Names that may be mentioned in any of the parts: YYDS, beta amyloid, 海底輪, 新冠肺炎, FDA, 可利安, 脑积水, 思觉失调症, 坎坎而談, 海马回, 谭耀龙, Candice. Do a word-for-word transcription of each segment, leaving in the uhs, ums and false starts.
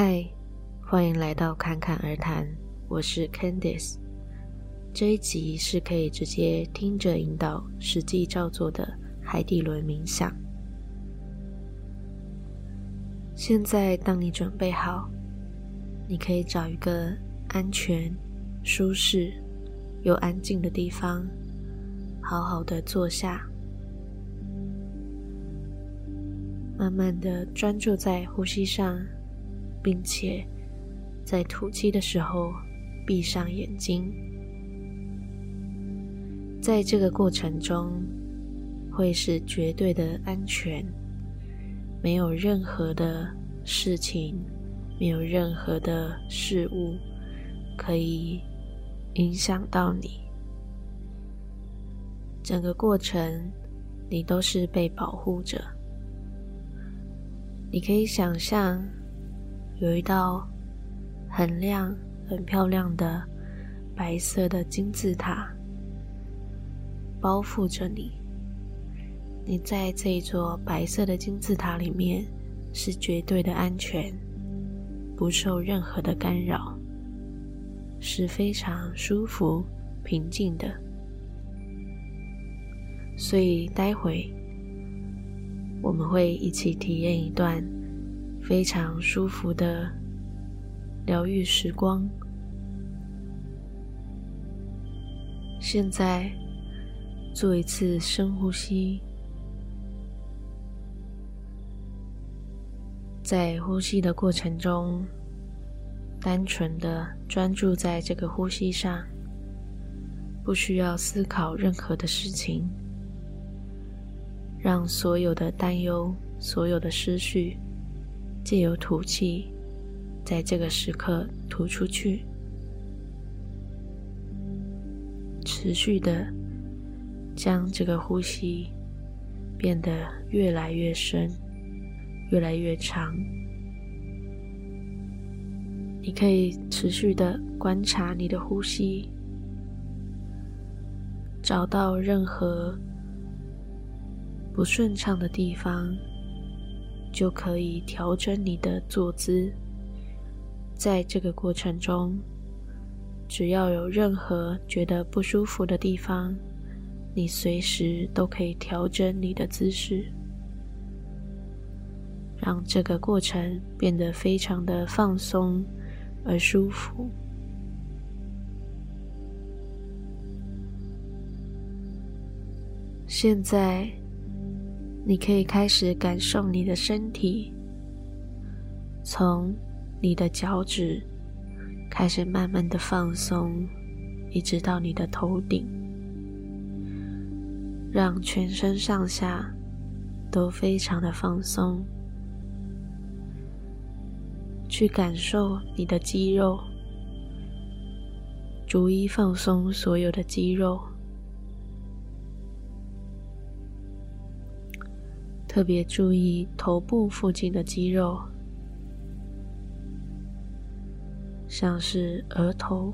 嗨，欢迎来到侃侃而谈，我是 Candice。这一集是可以直接听着引导实际照做的海底轮冥想。现在当你准备好，你可以找一个安全、舒适又安静的地方，好好的坐下，慢慢的专注在呼吸上，并且在吐气的时候闭上眼睛。在这个过程中，会是绝对的安全，没有任何的事情，没有任何的事物可以影响到你。整个过程你都是被保护着。你可以想象有一道很亮很漂亮的白色的金字塔包覆着你，你在这一座白色的金字塔里面是绝对的安全，不受任何的干扰，是非常舒服平静的。所以待会我们会一起体验一段非常舒服的疗愈时光。现在做一次深呼吸，在呼吸的过程中，单纯的专注在这个呼吸上，不需要思考任何的事情，让所有的担忧、所有的思绪，藉由吐气，在这个时刻吐出去。持续的将这个呼吸变得越来越深、越来越长。你可以持续的观察你的呼吸，找到任何不顺畅的地方，就可以调整你的坐姿。在这个过程中，只要有任何觉得不舒服的地方，你随时都可以调整你的姿势，让这个过程变得非常的放松而舒服。现在你可以开始感受你的身体，从你的脚趾开始慢慢的放松，一直到你的头顶，让全身上下都非常的放松。去感受你的肌肉，逐一放松所有的肌肉，特别注意头部附近的肌肉，像是额头、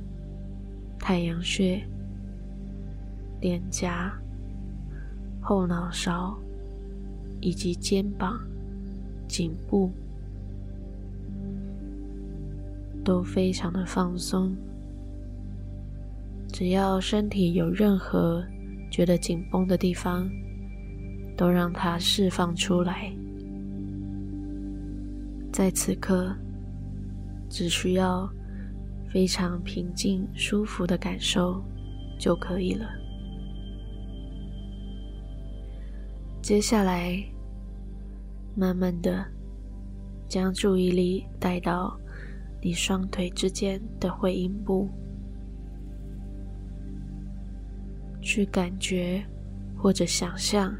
太阳穴、脸颊、后脑勺以及肩膀、颈部，都非常的放松。只要身体有任何觉得紧绷的地方，都让它释放出来。在此刻，只需要非常平静、舒服的感受就可以了。接下来，慢慢的将注意力带到你双腿之间的会阴部，去感觉或者想象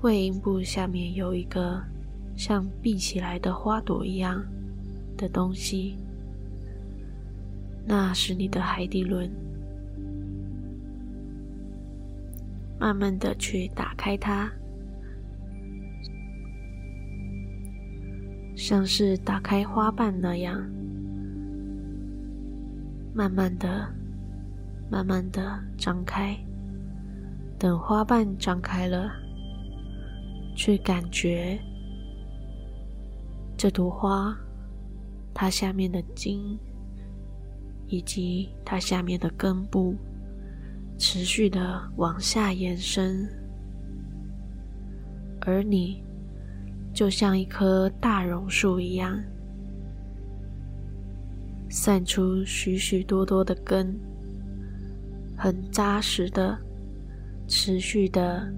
会阴部下面有一个像闭起来的花朵一样的东西，那是你的海底轮。慢慢的去打开它，像是打开花瓣那样，慢慢的、慢慢的张开。等花瓣张开了，去感觉这朵花，它下面的茎以及它下面的根部持续的往下延伸，而你就像一棵大榕树一样，散出许许多多的根，很扎实的持续的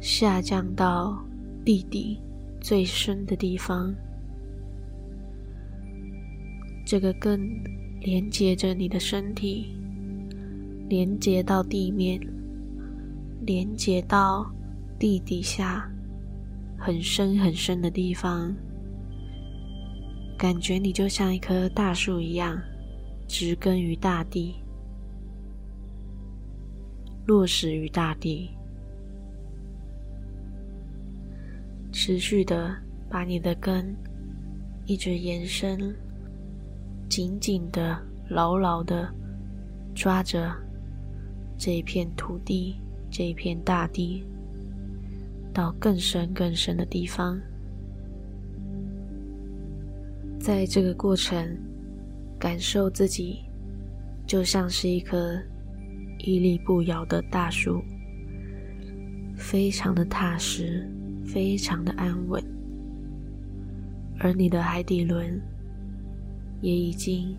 下降到地底最深的地方。这个根连接着你的身体，连接到地面，连接到地底下很深很深的地方。感觉你就像一棵大树一样，植根于大地，落实于大地，持续的把你的根一直延伸，紧紧的牢牢的抓着这一片土地，这一片大地，到更深更深的地方。在这个过程，感受自己就像是一棵屹立不摇的大树，非常的踏实，非常的安稳。而你的海底轮也已经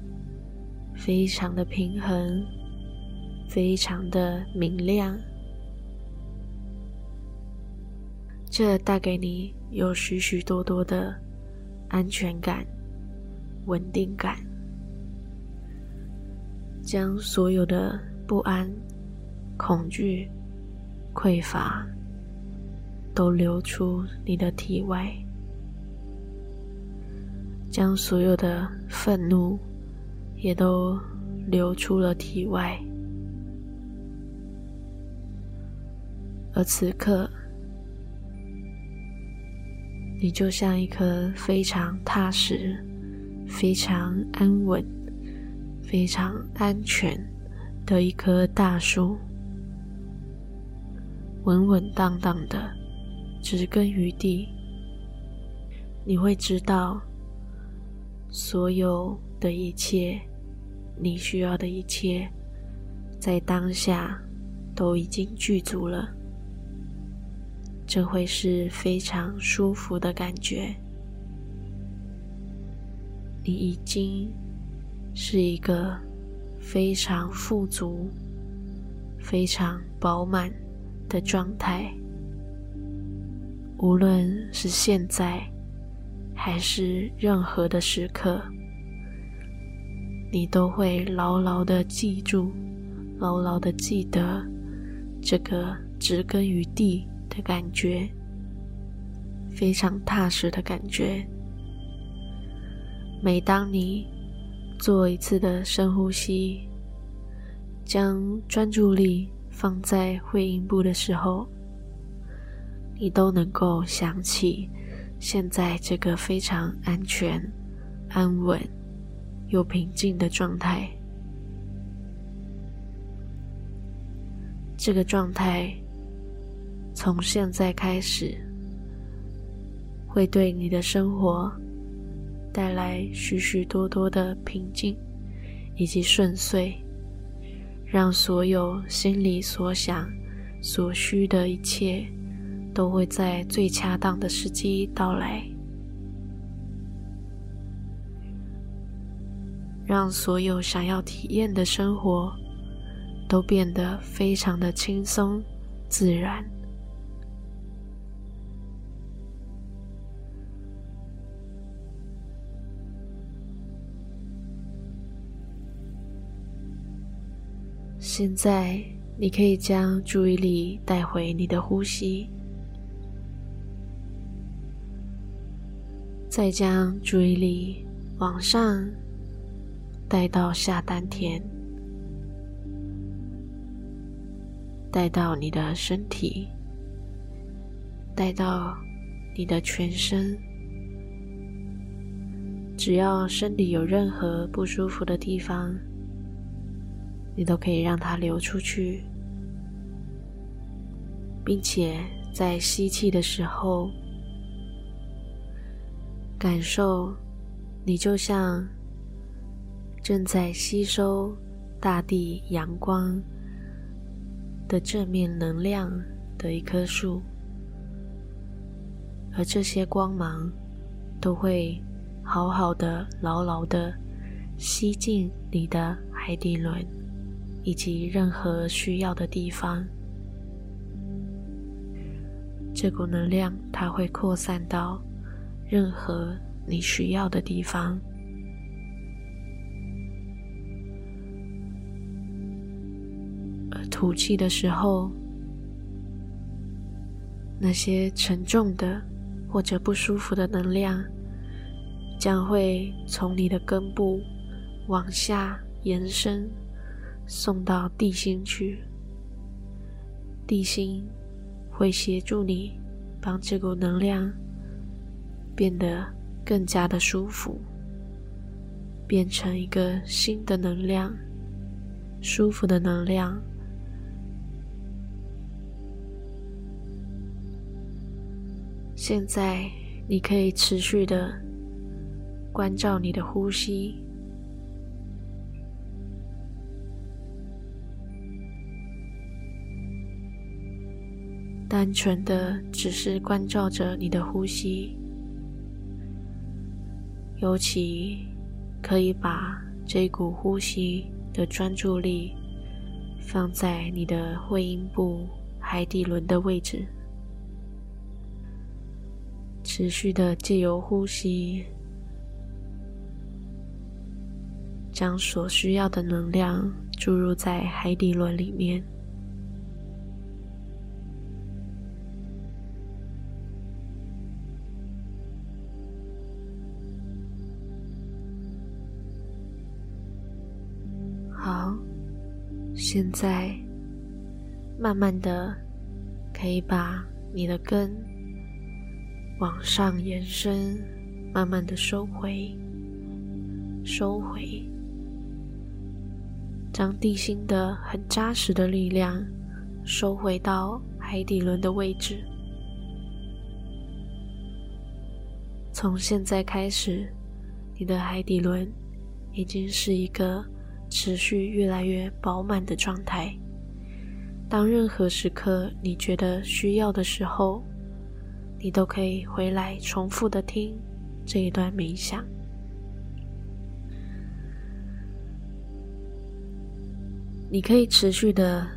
非常的平衡，非常的明亮。这带给你有许许多多的安全感、稳定感，将所有的不安、恐惧、匮乏都流出你的体外，将所有的愤怒也都流出了体外。而此刻，你就像一棵非常踏实、非常安稳、非常安全的一棵大树，稳稳当当的植根于地。你会知道，所有的一切，你需要的一切，在当下都已经具足了。这会是非常舒服的感觉。你已经是一个非常富足、非常饱满的状态，无论是现在还是任何的时刻，你都会牢牢的记住、牢牢的记得这个植根于地的感觉，非常踏实的感觉。每当你做一次的深呼吸，将专注力放在会阴部的时候，你都能够想起现在这个非常安全、安稳又平静的状态。这个状态从现在开始，会对你的生活带来许许多多的平静以及顺遂，让所有心里所想、所需的一切都会在最恰当的时机到来，让所有想要体验的生活都变得非常的轻松、自然。现在你可以将注意力带回你的呼吸，再将注意力往上带到下丹田，带到你的身体，带到你的全身。只要身体有任何不舒服的地方，你都可以让它流出去，并且在吸气的时候，感受你就像正在吸收大地阳光的正面能量的一棵树，而这些光芒都会好好的牢牢的吸进你的海底轮以及任何需要的地方。这股能量它会扩散到任何你需要的地方。而吐气的时候，那些沉重的或者不舒服的能量将会从你的根部往下延伸，送到地心去。地心会协助你帮这股能量变得更加的舒服，变成一个新的能量，舒服的能量。现在你可以持续的关照你的呼吸，单纯的只是关照着你的呼吸，尤其可以把这股呼吸的专注力放在你的会阴部海底轮的位置，持续的借由呼吸将所需要的能量注入在海底轮里面。好，现在慢慢的可以把你的根往上延伸，慢慢的收回收回，将地心的很扎实的力量收回到海底轮的位置。从现在开始，你的海底轮已经是一个持续越来越饱满的状态。当任何时刻你觉得需要的时候，你都可以回来重复的听这一段冥想。你可以持续的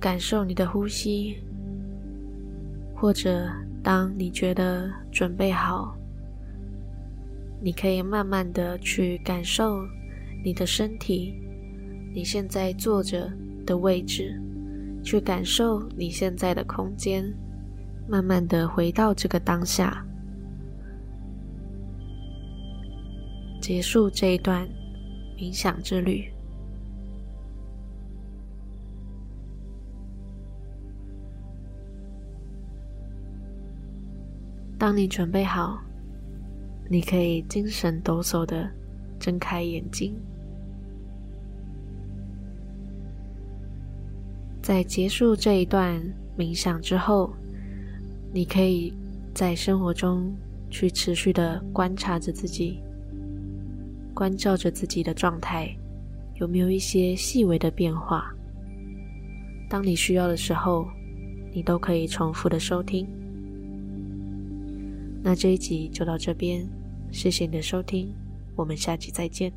感受你的呼吸，或者当你觉得准备好，你可以慢慢的去感受你的身体，你现在坐着的位置，去感受你现在的空间，慢慢的回到这个当下。结束这一段冥想之旅。当你准备好，你可以精神抖擞的睁开眼睛。在结束这一段冥想之后，你可以在生活中去持续的观察着自己，关照着自己的状态，有没有一些细微的变化。当你需要的时候，你都可以重复的收听。那这一集就到这边，谢谢你的收听，我们下期再见。